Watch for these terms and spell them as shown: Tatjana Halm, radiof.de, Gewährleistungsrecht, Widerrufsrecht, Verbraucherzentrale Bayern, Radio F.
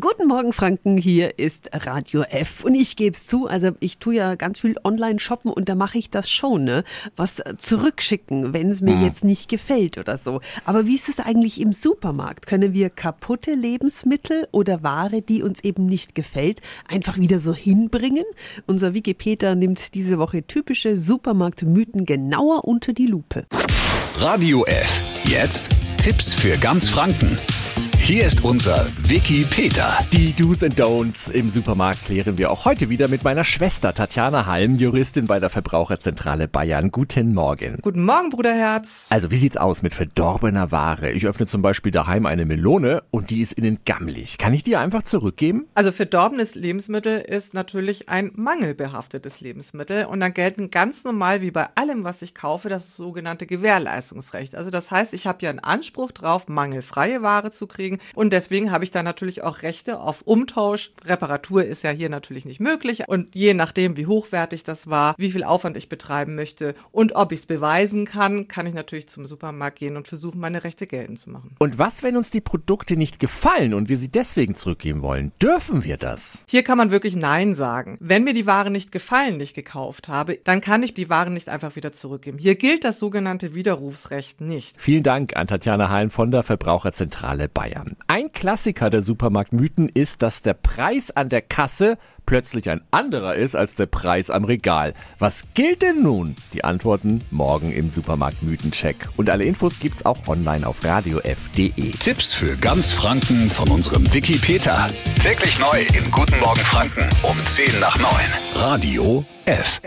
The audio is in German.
Guten Morgen Franken, hier ist Radio F und ich gebe es zu, also ich tue ja ganz viel Online-Shoppen und da mache ich das schon, ne? Was zurückschicken, wenn es mir jetzt nicht gefällt oder so. Aber wie ist es eigentlich im Supermarkt? Können wir kaputte Lebensmittel oder Ware, die uns eben nicht gefällt, einfach wieder so hinbringen? Unser Wikipedia nimmt diese Woche typische Supermarktmythen genauer unter die Lupe. Radio F, jetzt Tipps für ganz Franken. Hier ist unser Wikipedia. Die Do's and Don'ts im Supermarkt klären wir auch heute wieder mit meiner Schwester Tatjana Halm, Juristin bei der Verbraucherzentrale Bayern. Guten Morgen. Guten Morgen, Bruderherz. Also, wie sieht's aus mit verdorbener Ware? Ich öffne zum Beispiel daheim eine Melone und die ist innen gammelig. Kann ich die einfach zurückgeben? Also, verdorbenes Lebensmittel ist natürlich ein mangelbehaftetes Lebensmittel und dann gelten ganz normal wie bei allem, was ich kaufe, das sogenannte Gewährleistungsrecht. Also, das heißt, ich habe ja einen Anspruch drauf, mangelfreie Ware zu kriegen. Und deswegen habe ich da natürlich auch Rechte auf Umtausch. Reparatur ist ja hier natürlich nicht möglich. Und je nachdem, wie hochwertig das war, wie viel Aufwand ich betreiben möchte und ob ich es beweisen kann, kann ich natürlich zum Supermarkt gehen und versuchen, meine Rechte geltend zu machen. Und was, wenn uns die Produkte nicht gefallen und wir sie deswegen zurückgeben wollen? Dürfen wir das? Hier kann man wirklich Nein sagen. Wenn mir die Ware nicht gefallen, die ich gekauft habe, dann kann ich die Ware nicht einfach wieder zurückgeben. Hier gilt das sogenannte Widerrufsrecht nicht. Vielen Dank an Tatjana Halm von der Verbraucherzentrale Bayern. Ein Klassiker der Supermarktmythen ist, dass der Preis an der Kasse plötzlich ein anderer ist als der Preis am Regal. Was gilt denn nun? Die Antworten morgen im Supermarktmythencheck. Und alle Infos gibt's auch online auf radiof.de. Tipps für ganz Franken von unserem Wikipedia. Täglich neu in Guten Morgen Franken um 10 nach 9. Radio F.